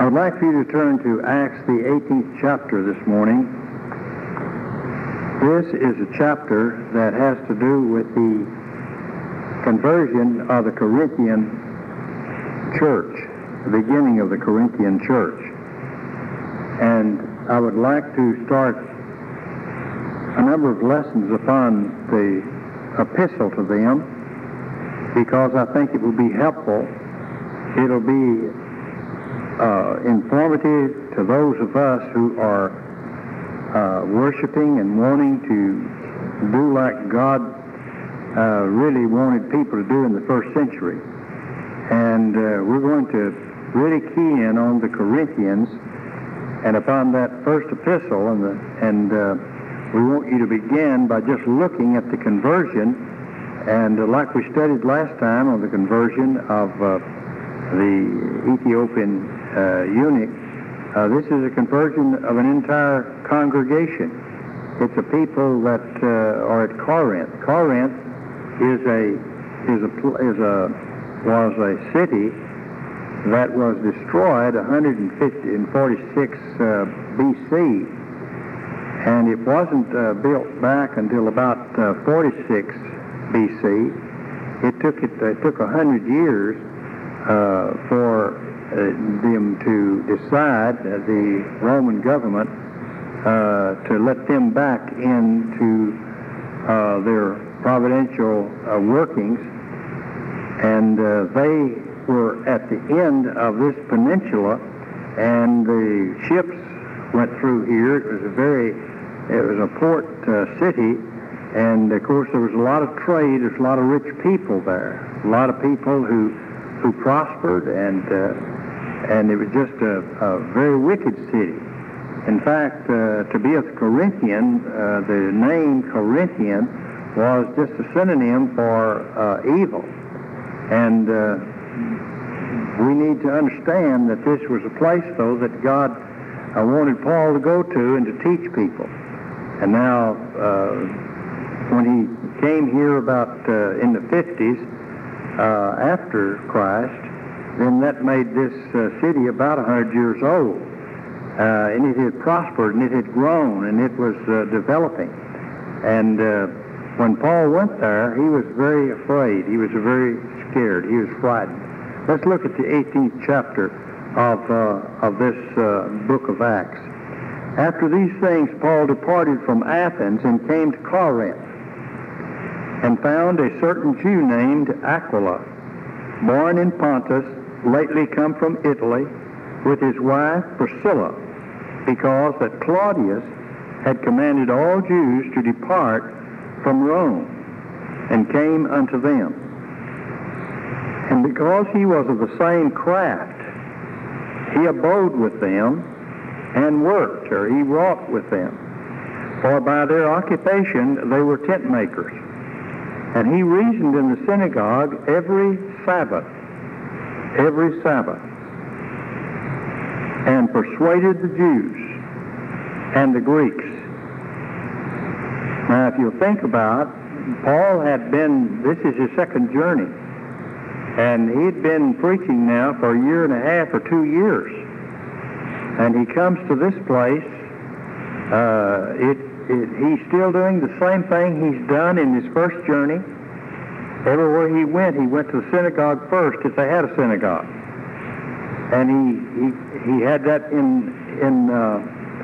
I would like for you to turn to Acts, the 18th chapter this morning. This is a chapter that has to do with the conversion of the Corinthian Church, the beginning of the Corinthian Church. And I would like to start a number of lessons upon the epistle to them, because I think it will be helpful. It'll be informative to those of us who are worshiping and wanting to do like God really wanted people to do in the first century. And we're going to really key in on the Corinthians and upon that first epistle, and we want you to begin by just looking at the conversion, and like we studied last time on the conversion of the Ethiopian eunuch, this is a conversion of an entire congregation. It's a people that are at Corinth. Corinth was a city that was destroyed 146 B.C. and it wasn't built back until about 46 B.C. It took 100 years for them to decide, the Roman government, to let them back into their providential workings. And they were at the end of this peninsula, and the ships went through here. It was a port city, and of course there was a lot of trade. There's a lot of rich people there, a lot of people who prospered, and it was just a very wicked city. In fact, to be a Corinthian, the name Corinthian was just a synonym for evil. And we need to understand that this was a place, though, that God wanted Paul to go to and to teach people. And now, when he came here about in the 50s, after Christ, then that made this city about 100 years old. And it had prospered, and it had grown, and it was developing. And when Paul went there, he was very afraid. He was very scared. He was frightened. Let's look at the 18th chapter of this book of Acts. After these things, Paul departed from Athens and came to Corinth, and found a certain Jew named Aquila, born in Pontus, lately come from Italy, with his wife Priscilla, because that Claudius had commanded all Jews to depart from Rome, and came unto them. And because he was of the same craft, he abode with them, and worked, or he wrought with them, for by their occupation they were tent makers. And he reasoned in the synagogue every Sabbath, and persuaded the Jews and the Greeks. Now, if you think about it, Paul had been, this is his second journey, and he'd been preaching now for a year and a half or 2 years. And he comes to this place, he's still doing the same thing he's done in his first journey. Everywhere he went to the synagogue first, if they had a synagogue. And he had that in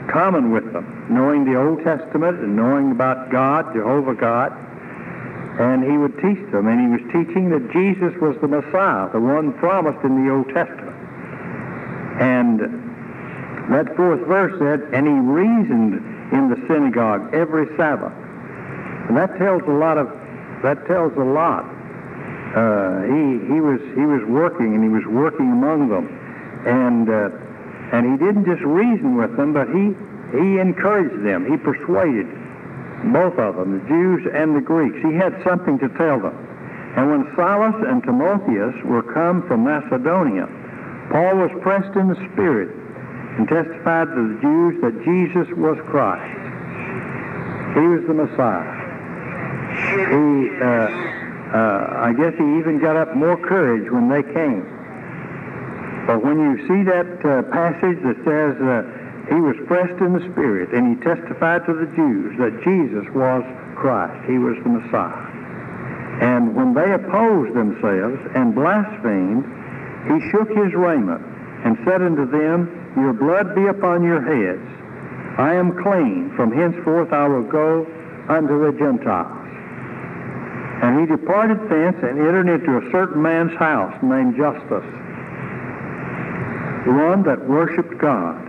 common with them, knowing the Old Testament and knowing about God, Jehovah God. And he would teach them, and he was teaching that Jesus was the Messiah, the one promised in the Old Testament. And that fourth verse said, and he reasoned in the synagogue every Sabbath. And that tells a lot. He was working, and he was working among them, and he didn't just reason with them, but he encouraged them. He persuaded both of them, the Jews and the Greeks. He had something to tell them. And when Silas and Timotheus were come from Macedonia, Paul was pressed in the Spirit, and testified to the Jews that Jesus was Christ. He was the Messiah. I guess he even got up more courage when they came. But when you see that passage that says he was pressed in the Spirit and he testified to the Jews that Jesus was Christ, he was the Messiah. And when they opposed themselves and blasphemed, he shook his raiment and said unto them, Your blood be upon your heads. I am clean. From henceforth I will go unto the Gentiles. And he departed thence and entered into a certain man's house named Justus, one that worshipped God.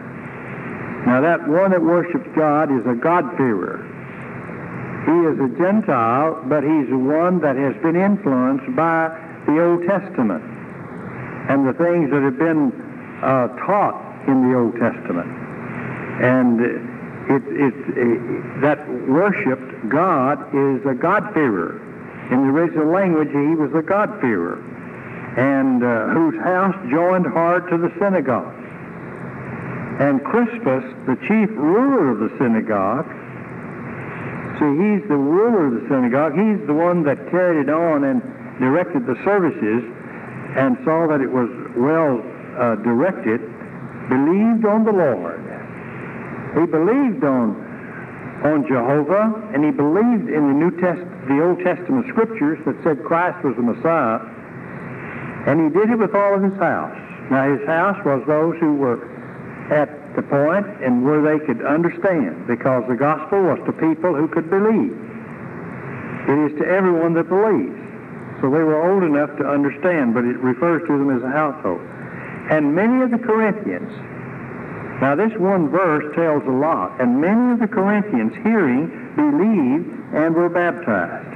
Now that one that worships God is a God-fearer. He is a Gentile, but he's the one that has been influenced by the Old Testament and the things that have been taught in the Old Testament. And that worshipped God is a God-fearer. In the original language, he was a God-fearer, and whose house joined hard to the synagogue. And Crispus, the chief ruler of the synagogue, see, he's the ruler of the synagogue. He's the one that carried it on and directed the services and saw that it was well directed, believed on the Lord. He believed on Jehovah, and he believed in the Old Testament scriptures that said Christ was the Messiah, and he did it with all of his house. Now, his house was those who were at the point and where they could understand, because the gospel was to people who could believe. It is to everyone that believes. So they were old enough to understand, but it refers to them as a household. And many of the Corinthians, now this one verse tells a lot, and many of the Corinthians hearing believed and were baptized.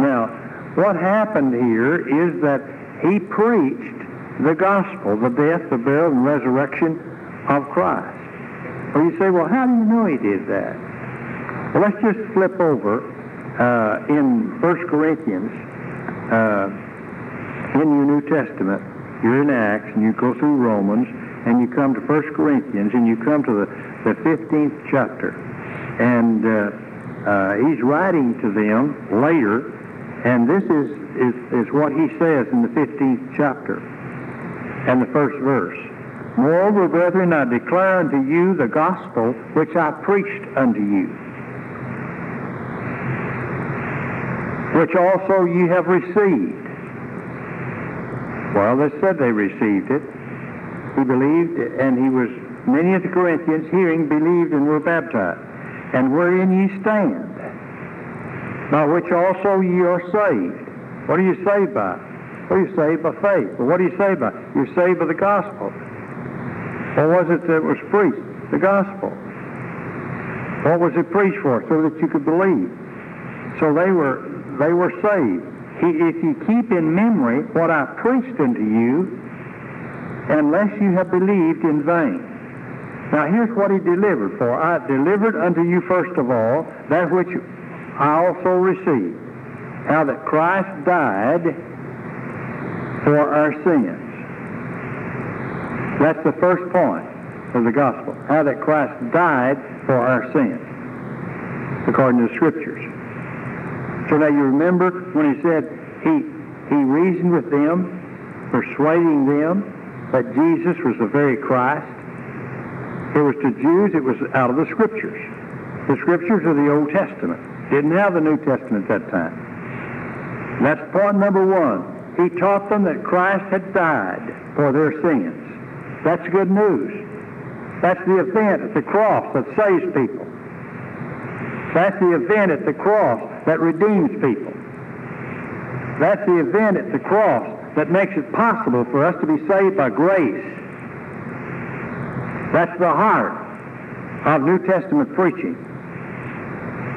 Now, what happened here is that he preached the gospel, the death, the burial, and resurrection of Christ. Well, you say, well, how do you know he did that? Well, let's just flip over in 1 Corinthians in your New Testament. You're in Acts, and you go through Romans, and you come to 1 Corinthians, and you come to the 15th chapter. And he's writing to them later, and this is what he says in the 15th chapter and the first verse. Moreover, brethren, I declare unto you the gospel which I preached unto you, which also ye have received. Well, they said they received it. He believed, and many of the Corinthians hearing believed and were baptized. And wherein ye stand, by which also ye are saved. What are you saved by? Well, you're saved by faith. Well, what are you saved by? You're saved by the gospel. What was it that was preached? The gospel. What was it preached for? So that you could believe. So they were saved. If you keep in memory what I preached unto you, unless you have believed in vain. Now here's what he delivered for. I delivered unto you first of all that which I also received, how that Christ died for our sins. That's the first point of the gospel, how that Christ died for our sins, according to the Scriptures. So now you remember when he said he reasoned with them, persuading them that Jesus was the very Christ. It was to Jews, it was out of the Scriptures. The Scriptures of the Old Testament. Didn't have the New Testament at that time. And that's point number one. He taught them that Christ had died for their sins. That's good news. That's the event at the cross that saves people. That's the event at the cross that redeems people. That's the event at the cross that makes it possible for us to be saved by grace. That's the heart of New Testament preaching.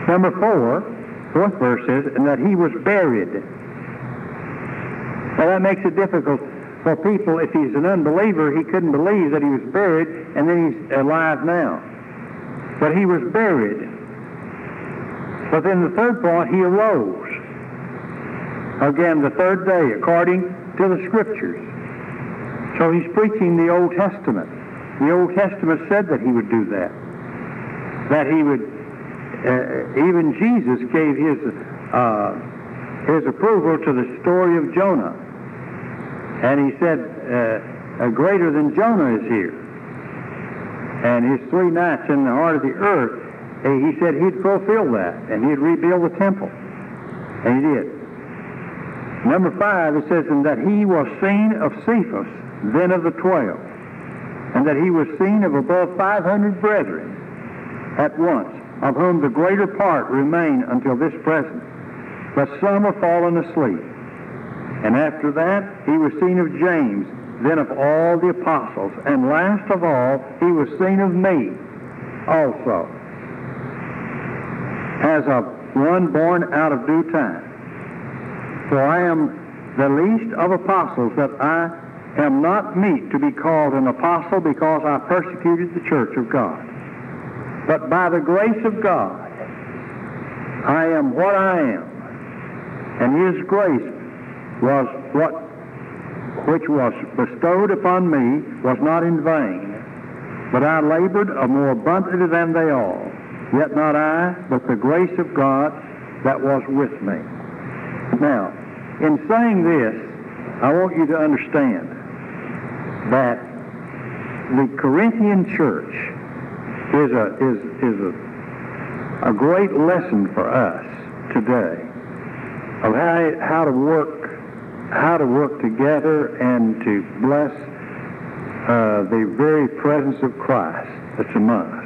Number four, fourth verse is, and that he was buried. Now that makes it difficult for people. If he's an unbeliever, he couldn't believe that he was buried and then he's alive now. But he was buried. But then the third point, he arose. Again, the third day, according to the Scriptures. So he's preaching the Old Testament. The Old Testament said that he would do that. That he would, even Jesus gave his approval to the story of Jonah. And he said, greater than Jonah is here. And his 3 nights in the heart of the earth, he said he'd fulfill that, and he'd rebuild the temple. And he did. Number 5, it says that he was seen of Cephas, then of the 12, and that he was seen of above 500 brethren at once, of whom the greater part remain until this present, but some are fallen asleep. And after that he was seen of James, then of all the apostles, and last of all he was seen of me also, as of one born out of due time. For I am the least of apostles, that I am not meet to be called an apostle, because I persecuted the church of God. But by the grace of God, I am what I am, and His grace was which was bestowed upon me was not in vain, but I labored more abundantly than they all. Yet not I, but the grace of God that was with me. Now, in saying this, I want you to understand that the Corinthian church is a great lesson for us today of how to work together and to bless the very presence of Christ that's among us.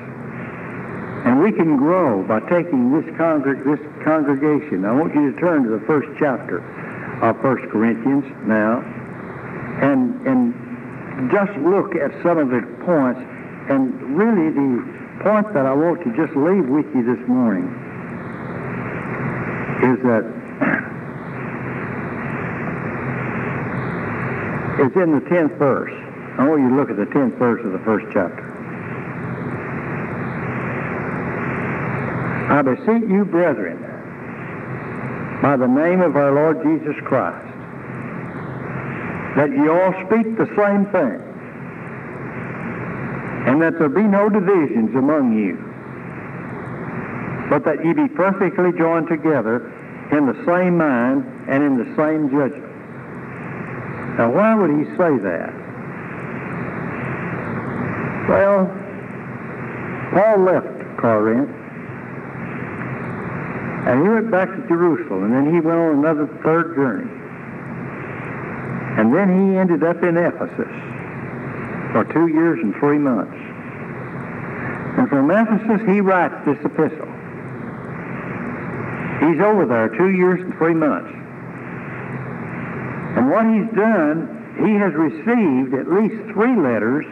And we can grow by taking this congregation. I want you to turn to the first chapter of 1 Corinthians now, and just look at some of the points. And really the point that I want to just leave with you this morning is that it's in the 10th verse. I want you to look at the 10th verse of the first chapter. I beseech you, brethren, by the name of our Lord Jesus Christ, that ye all speak the same thing, and that there be no divisions among you, but that ye be perfectly joined together in the same mind and in the same judgment. Now, why would he say that? Well, Paul left Corinth, and he went back to Jerusalem, and then he went on another third journey. And then he ended up in Ephesus for 2 years and 3 months. And from Ephesus he writes this epistle. He's over there 2 years and 3 months. And what he's done, he has received at least 3 letters,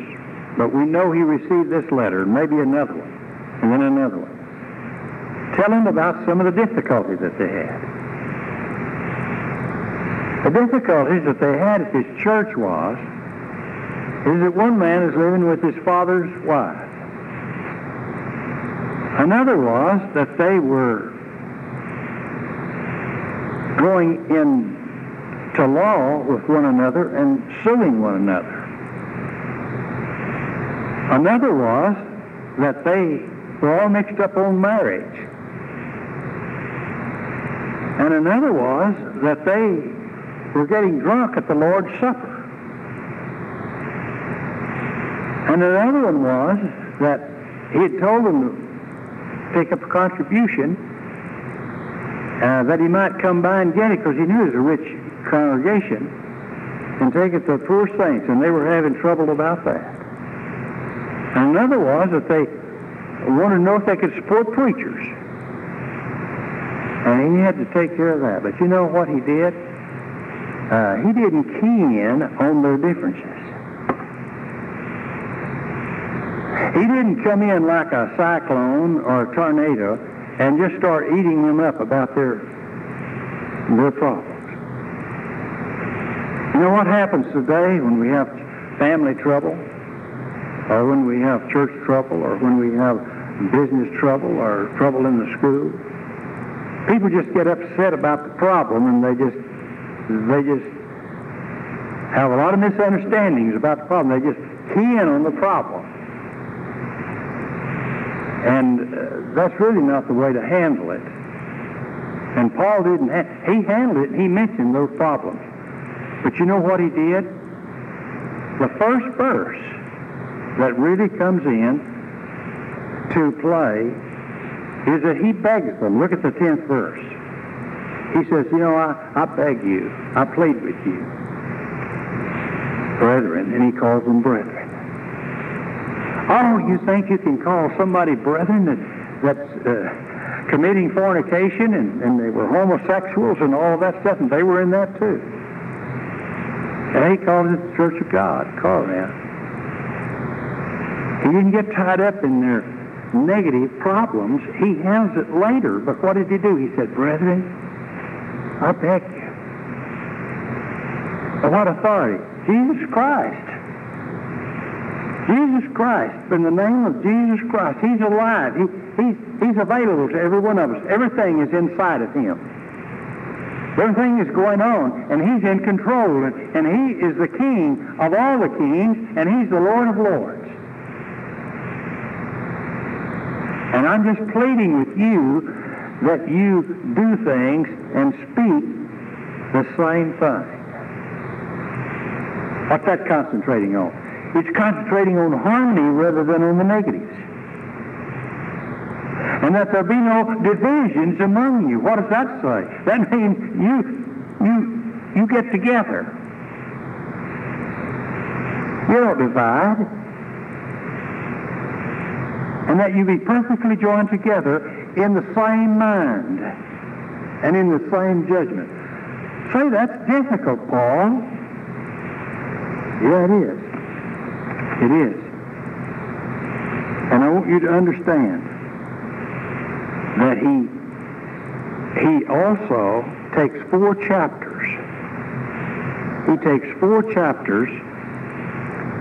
but we know he received this letter, maybe another one, and then another one, telling about some of the difficulties that they had. The difficulties that they had at this church is that one man is living with his father's wife. Another was that they were going into law with one another and suing one another. Another was that they were all mixed up on marriage. And another was that they were getting drunk at the Lord's Supper. And another one was that he had told them to pick up a contribution that he might come by and get it, because he knew it was a rich congregation, and take it to the poor saints, and they were having trouble about that. And another was that they wanted to know if they could support preachers. And he had to take care of that. But you know what he did? He didn't key in on their differences. He didn't come in like a cyclone or a tornado and just start eating them up about their problems. You know what happens today when we have family trouble, or when we have church trouble, or when we have business trouble, or trouble in the school? People just get upset about the problem, and they just have a lot of misunderstandings about the problem. They just key in on the problem. And that's really not the way to handle it. And Paul didn't. He handled it, and he mentioned those problems. But you know what he did? the first verse that really comes in to play is that he begs them. Look at the 10th verse. He says, you know, I beg you, I plead with you, brethren, and he calls them brethren. Oh, you think you can call somebody brethren that's committing fornication and they were homosexuals and all that stuff, and they were in that too. And he calls it the Church of God. Call that. He didn't get tied up in their negative problems. He has it later, but what did he do? He said, brethren, I beg you. By what authority? Jesus Christ. Jesus Christ, in the name of Jesus Christ. He's alive. He's available to every one of us. Everything is inside of him. Everything is going on, and he's in control, and he is the king of all the kings, and he's the Lord of lords. And I'm just pleading with you that you do things and speak the same thing. What's that concentrating on? It's concentrating on harmony rather than on the negatives. And that there be no divisions among you. What does that say? That means you get together. You don't divide. And that you be perfectly joined together in the same mind and in the same judgment. Say, that's difficult, Paul. Yeah, it is. It is. And I want you to understand that he also takes 4 chapters. He takes 4 chapters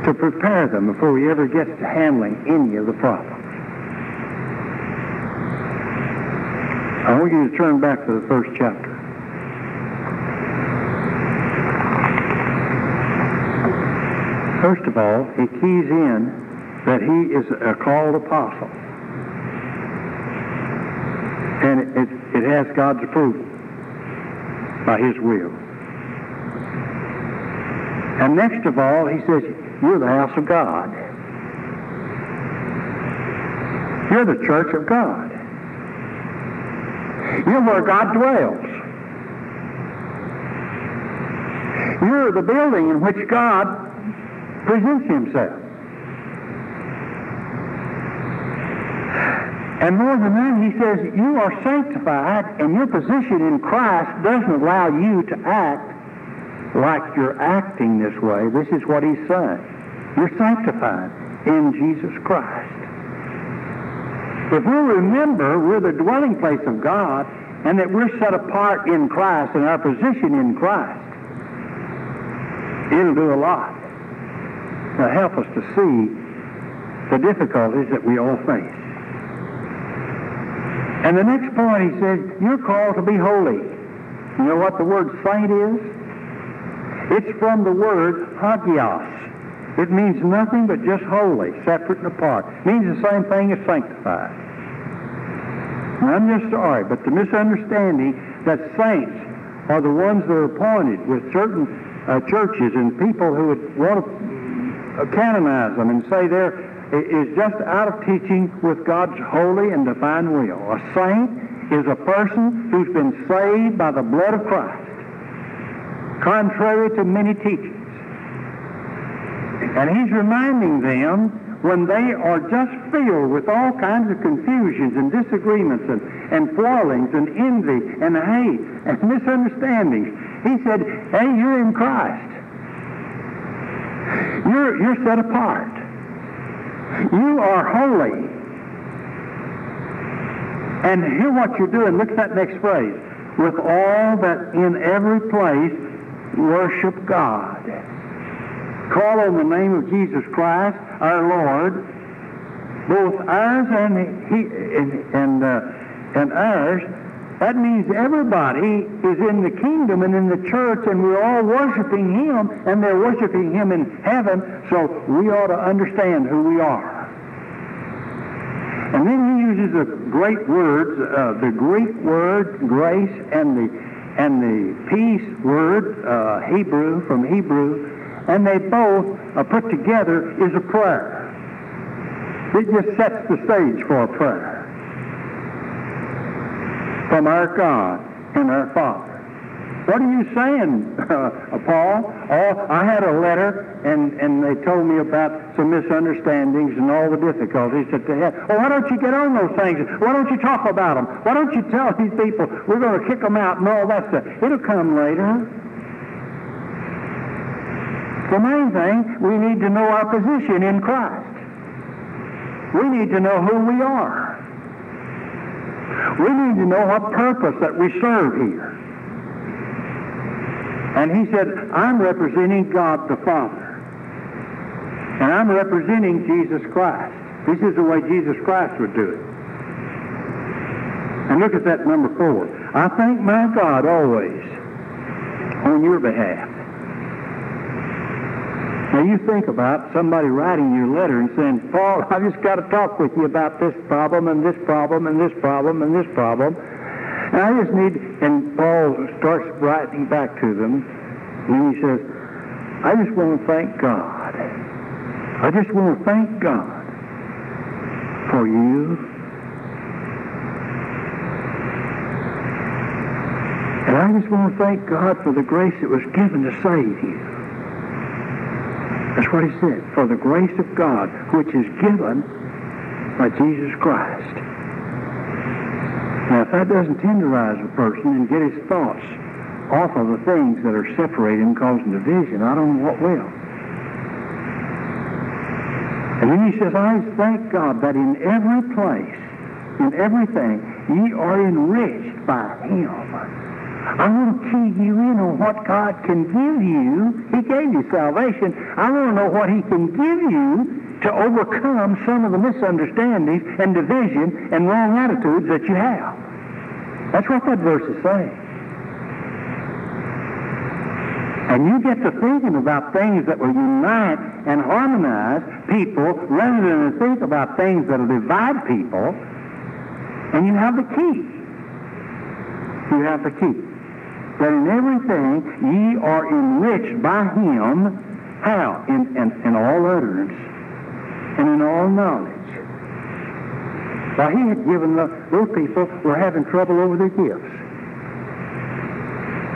to prepare them before he ever gets to handling any of the problems. I want you to turn back to the first chapter. First of all, he keys in that he is a called apostle. And it has God's approval by his will. And next of all, he says, you're the house of God. You're the church of God. You're where God dwells. You're the building in which God presents himself. And more than that, he says, you are sanctified, and your position in Christ doesn't allow you to act like you're acting this way. This is what he's saying. You're sanctified in Jesus Christ. If we remember we're the dwelling place of God, and that we're set apart in Christ and our position in Christ, it'll do a lot to help us to see the difficulties that we all face. And the next point, he says, you're called to be holy. You know what the word saint is? It's from the word hagios. It means nothing but just holy, separate and apart. It means the same thing as sanctified. Now, I'm just sorry, but the misunderstanding that saints are the ones that are appointed with certain churches and people who would want to canonize them and say they're is just out of teaching with God's holy and divine will. A saint is a person who's been saved by the blood of Christ, contrary to many teachings. And he's reminding them when they are just filled with all kinds of confusions and disagreements and quarrelings and envy and hate and misunderstandings. He said, hey, you're in Christ. You're set apart. You are holy. And hear what you're doing. Look at that next phrase. With all that in every place worship God. Call on the name of Jesus Christ, our Lord, both ours and ours. That means everybody is in the kingdom and in the church, and we're all worshiping him, and they're worshiping him in heaven, so we ought to understand who we are. And then he uses the great words, the Greek word grace and the peace word, Hebrew, from Hebrew, and they both are put together is a prayer. It just sets the stage for a prayer from our God and our Father. What are you saying, Paul? Oh, I had a letter, and they told me about some misunderstandings and all the difficulties that they had. Oh, why don't you get on those things? Why don't you talk about them? Why don't you tell these people we're going to kick them out and all that stuff? It'll come later. The main thing, we need to know our position in Christ. We need to know who we are. We need to know what purpose that we serve here. And he said, I'm representing God the Father. And I'm representing Jesus Christ. This is the way Jesus Christ would do it. And look at that number 4. I thank my God always on your behalf. Now you think about somebody writing your letter and saying, Paul, I've just got to talk with you about this problem and this problem and this problem and this problem. And I just need, and Paul starts writing back to them, and he says, I just want to thank God. I just want to thank God for you. And I just want to thank God for the grace that was given to save you. That's what he said, for the grace of God, which is given by Jesus Christ. Now, if that doesn't tenderize a person and get his thoughts off of the things that are separating and causing division, I don't know what will. And then he says, I thank God that in every place, in everything, ye are enriched by him. I want to key you in on what God can give you. He gave you salvation. I want to know what he can give you to overcome some of the misunderstandings and division and wrong attitudes that you have. That's what that verse is saying. And you get to thinking about things that will unite and harmonize people rather than to think about things that will divide people, and you have the key. You have the key. That in everything ye are enriched by him. How? In all utterance. And in all knowledge. Now, he had given those people were having trouble over their gifts.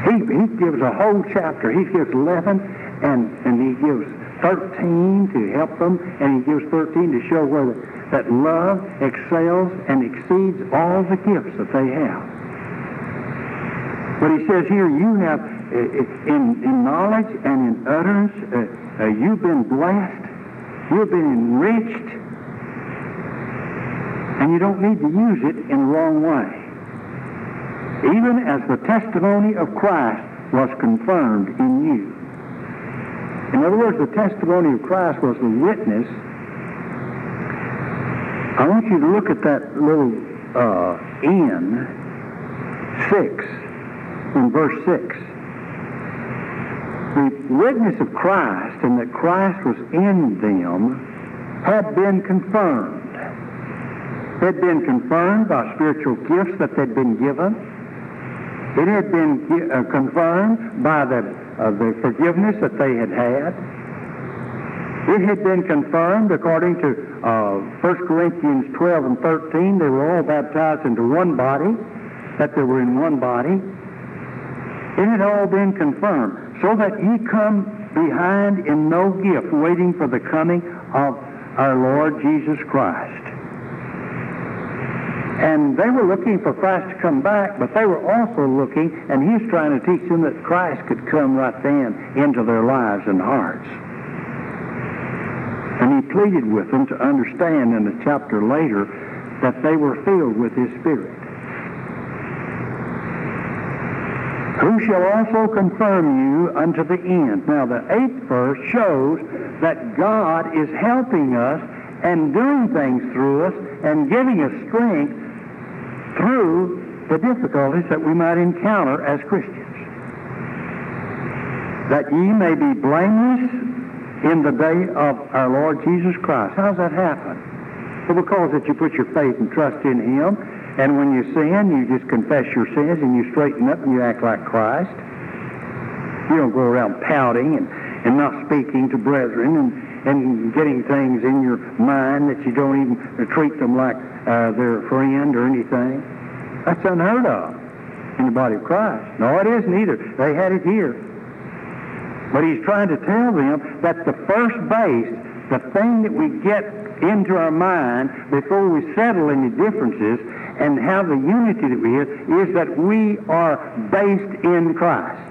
He gives a whole chapter. He gives 11, and he gives 13 to help them, and he gives 13 to show where that love excels and exceeds all the gifts that they have. But he says here, you have, in knowledge and in utterance, you've been blessed. You've been enriched, and you don't need to use it in the wrong way. Even as the testimony of Christ was confirmed in you. In other words, the testimony of Christ was the witness. I want you to look at that little in verse 6. The witness of Christ and that Christ was in them had been confirmed. It had been confirmed by spiritual gifts that they'd been given. It had been confirmed by the forgiveness that they had had. It had been confirmed according to 1 Corinthians 12 and 13. They were all baptized into one body, that they were in one body. It had all been confirmed. So that ye come behind in no gift, waiting for the coming of our Lord Jesus Christ. And they were looking for Christ to come back, but they were also looking, and he was trying to teach them that Christ could come right then into their lives and hearts. And he pleaded with them to understand in a chapter later that they were filled with his Spirit. Who shall also confirm you unto the end. Now, the 8th verse shows that God is helping us and doing things through us and giving us strength through the difficulties that we might encounter as Christians. That ye may be blameless in the day of our Lord Jesus Christ. How does that happen? Well, because that you put your faith and trust in him. And when you sin, you just confess your sins and you straighten up and you act like Christ. You don't go around pouting and, and not speaking to brethren and getting things in your mind that you don't even treat them like their friend or anything. That's unheard of in the body of Christ. No, it isn't either. They had it here. But he's trying to tell them that the first base, the thing that we get into our mind before we settle any differences and have the unity that we have, is that we are based in Christ.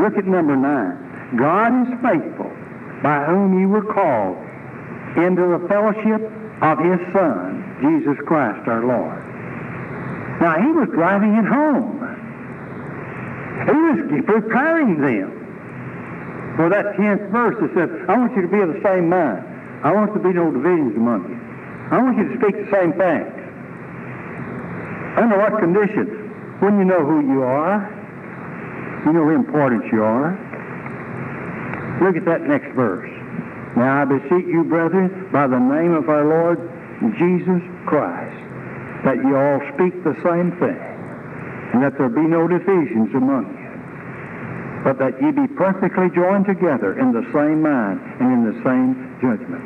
Look at number 9. God is faithful, by whom you were called into the fellowship of His Son, Jesus Christ our Lord. Now, he was driving it home. He was preparing them for that 10th verse that said, I want you to be of the same mind. I want there to be no divisions among you. I want you to speak the same things. Under what conditions? When you know who you are, you know how important you are. Look at that next verse. Now I beseech you, brethren, by the name of our Lord Jesus Christ, that you all speak the same thing, and that there be no divisions among you, but that ye be perfectly joined together in the same mind and in the same judgment.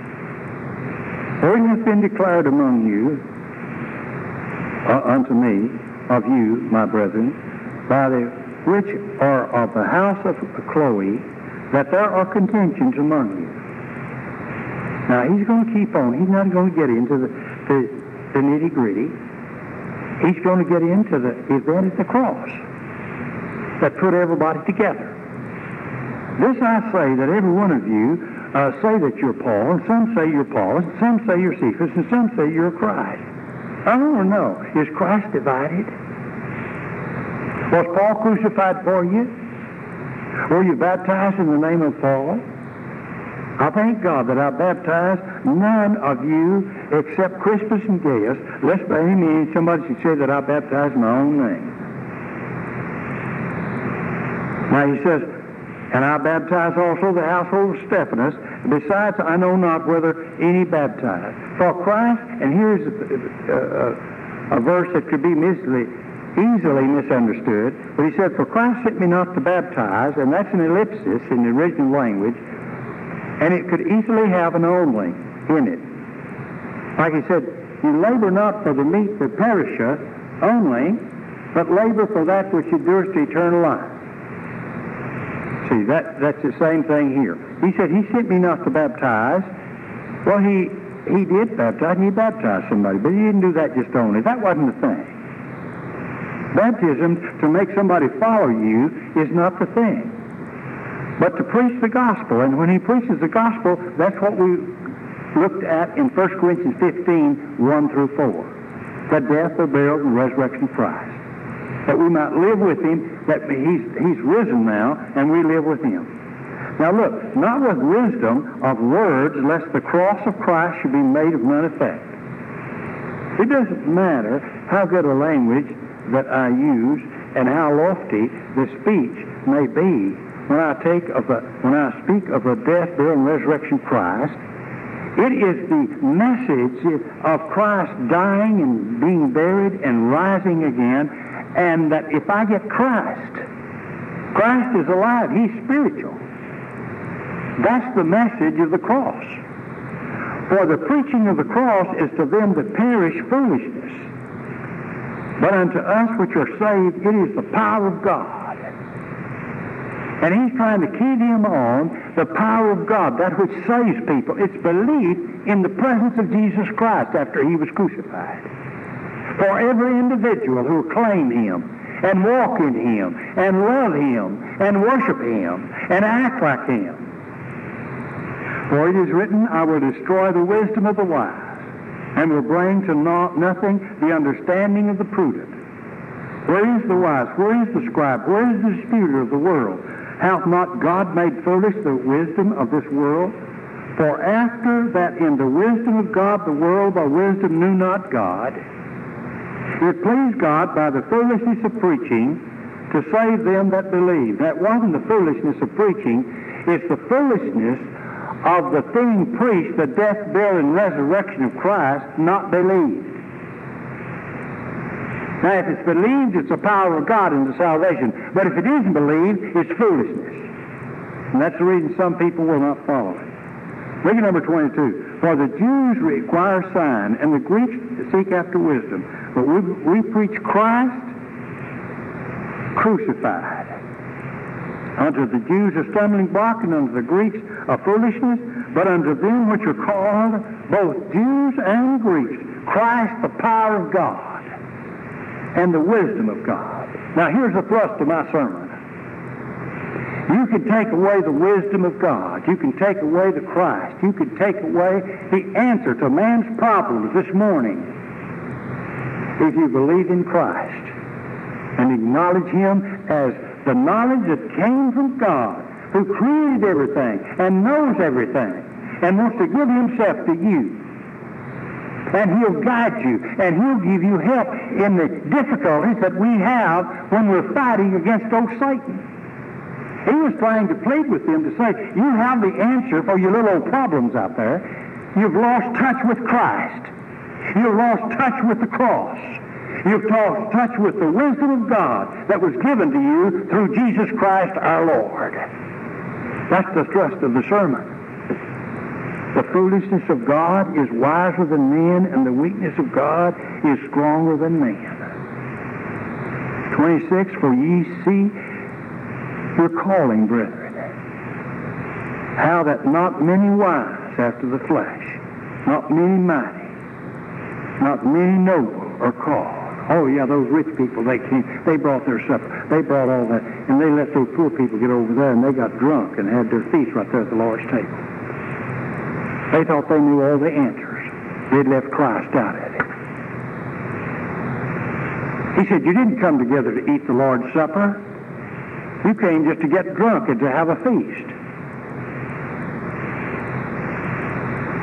For it hath been declared among you, unto me, of you, my brethren, by the which are of the house of Chloe, that there are contentions among you. Now, he's going to keep on. He's not going to get into the nitty-gritty. He's going to get into the event at the cross that put everybody together. This I say, that every one of you say that you're Paul, and some say you're Paulus, and some say you're Cephas, and some say you're Christ. I don't know. Is Christ divided? Was Paul crucified for you? Were you baptized in the name of Paul? I thank God that I baptized none of you except Crispus and Gaius, lest by any means somebody should say that I baptized my own name. Now he says, and I baptize also the household of Stephanas. Besides, I know not whether any baptized. For Christ, and here's a verse that could be easily misunderstood, but he said, for Christ sent me not to baptize, and that's an ellipsis in the original language, and it could easily have an only in it. Like he said, you labor not for the meat that perisheth only, but labor for that which endures to eternal life. See, that's the same thing here. He said, he sent me not to baptize. Well, he did baptize, and he baptized somebody, but he didn't do that just only. That wasn't the thing. Baptism, to make somebody follow you, is not the thing. But to preach the gospel, and when he preaches the gospel, that's what we looked at in 1 Corinthians 15, 1 through 4. The death, the burial, and resurrection of Christ. That we might live with him, that he's risen now, and we live with him. Now look, not with wisdom of words, lest the cross of Christ should be made of none effect. It doesn't matter how good a language that I use and how lofty the speech may be. When I speak of the death, burial, and resurrection of Christ, it is the message of Christ dying and being buried and rising again. And that if I get Christ is alive, he's spiritual. That's the message of the cross. For the preaching of the cross is to them that perish foolishness. But unto us which are saved, it is the power of God. And he's trying to key them on the power of God, that which saves people. It's belief in the presence of Jesus Christ after he was crucified. For every individual who claim him and walk in him and love him and worship him and act like him. For it is written, I will destroy the wisdom of the wise and will bring to nothing the understanding of the prudent. Where is the wise? Where is the scribe? Where is the disputer of the world? Hath not God made foolish the wisdom of this world? For after that in the wisdom of God the world by wisdom knew not God, it pleased God by the foolishness of preaching to save them that believe. That wasn't the foolishness of preaching. It's the foolishness of the thing preached, the death, burial, and resurrection of Christ, not believed. Now, if it's believed, it's the power of God into salvation. But if it isn't believed, it's foolishness. And that's the reason some people will not follow it. Look at number 22. For the Jews require sign, and the Greeks seek after wisdom. But we preach Christ crucified. Unto the Jews a stumbling block, and unto the Greeks a foolishness, but unto them which are called, both Jews and Greeks, Christ the power of God and the wisdom of God. Now here's the thrust of my sermon. You can take away the wisdom of God. You can take away the Christ. You can take away the answer to man's problems this morning if you believe in Christ and acknowledge Him as the knowledge that came from God, who created everything and knows everything and wants to give Himself to you. And He'll guide you, and He'll give you help in the difficulties that we have when we're fighting against old Satan. He was trying to plead with them to say, you have the answer for your little old problems out there. You've lost touch with Christ. You've lost touch with the cross. You've lost touch with the wisdom of God that was given to you through Jesus Christ our Lord. That's the thrust of the sermon. The foolishness of God is wiser than men, and the weakness of God is stronger than men. 26, for ye see your calling, brethren, how that not many wise after the flesh, not many mighty, not many noble are called. Oh yeah, those rich people, they came, they brought their supper, they brought all that, and they let those poor people get over there, and they got drunk and had their feast right there at the Lord's table. They thought they knew all the answers. They'd left Christ out of it. He said, you didn't come together to eat the Lord's Supper. You came just to get drunk and to have a feast.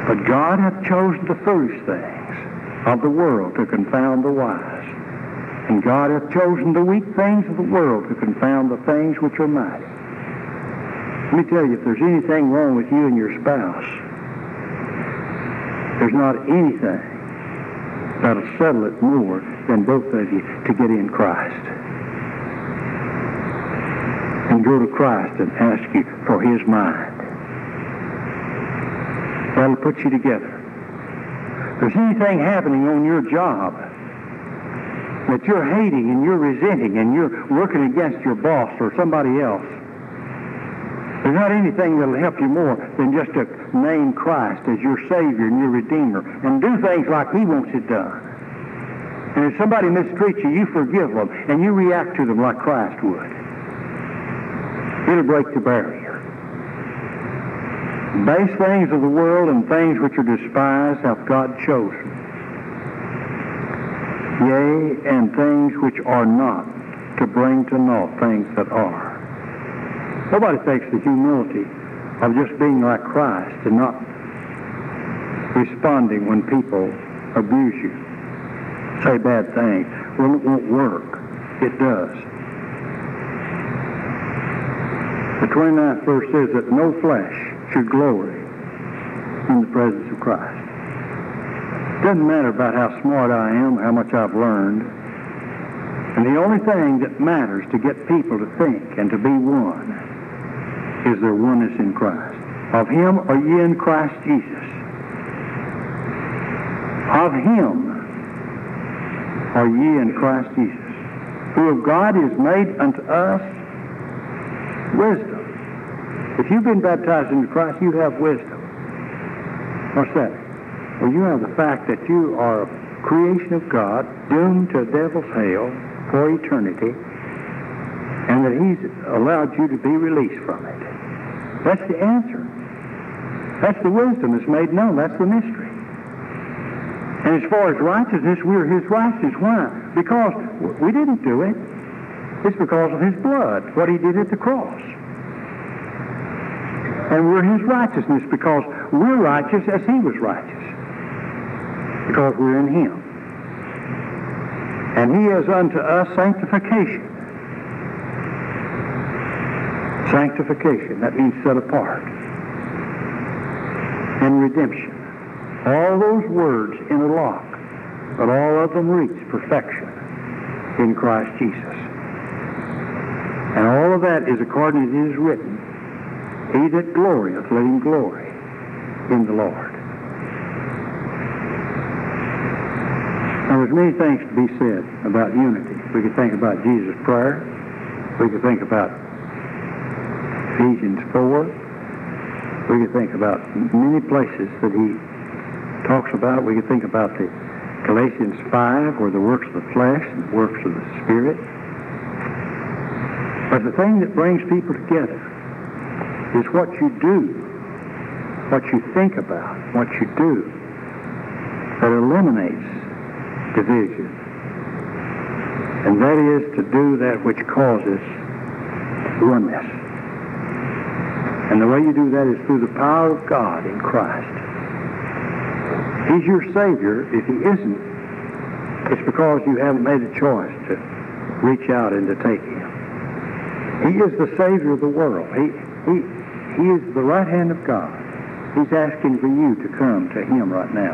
But God hath chosen the foolish things of the world to confound the wise. And God hath chosen the weak things of the world to confound the things which are mighty. Let me tell you, if there's anything wrong with you and your spouse, there's not anything that'll settle it more than both of you to get in Christ. And go to Christ and ask you for His mind. That'll put you together. If there's anything happening on your job that you're hating and you're resenting and you're working against your boss or somebody else, there's not anything that'll help you more than just to name Christ as your Savior and your Redeemer and do things like He wants it done. And if somebody mistreats you, you forgive them and you react to them like Christ would. It'll break the barrier. Base things of the world and things which are despised hath God chosen. Yea, and things which are not, to bring to naught things that are. Nobody takes the humility of just being like Christ and not responding when people abuse you, say bad things. Well, it won't work. It does. The 29th verse says that no flesh should glory in the presence of Christ. It doesn't matter about how smart I am, how much I've learned. And the only thing that matters to get people to think and to be one is their oneness in Christ. Of Him are ye in Christ Jesus. Of Him are ye in Christ Jesus, who of God is made unto us wisdom. If you've been baptized into Christ, you have wisdom. What's that? Well, you have the fact that you are a creation of God, doomed to devil's hell for eternity, and that He's allowed you to be released from it. That's the answer. That's the wisdom that's made known. That's the mystery. And as far as righteousness, we're His righteousness. Why? Because we didn't do it. It's because of His blood, what He did at the cross. And we're His righteousness because we're righteous as He was righteous. Because we're in Him. And He is unto us sanctification. Sanctification, that means set apart. And redemption. All those words interlock, but all of them reach perfection in Christ Jesus. And all of that is according as it is written He that glorieth, let him glory in the Lord. Now, there's many things to be said about unity. We could think about Jesus' prayer. We could think about Ephesians 4. We could think about many places that he talks about. We could think about the Galatians 5, where the works of the flesh and the works of the Spirit. But the thing that brings people together is what you do, what you think about, what you do, that eliminates division. And that is to do that which causes oneness. And the way you do that is through the power of God in Christ. He's your Savior. If he isn't, it's because you haven't made a choice to reach out and to take him. He is the Savior of the world. He is the right hand of God. He's asking for you to come to him right now.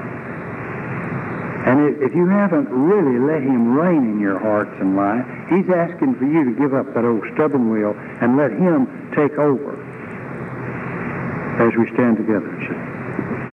And if you haven't really let him reign in your hearts and life, he's asking for you to give up that old stubborn will and let him take over as we stand together.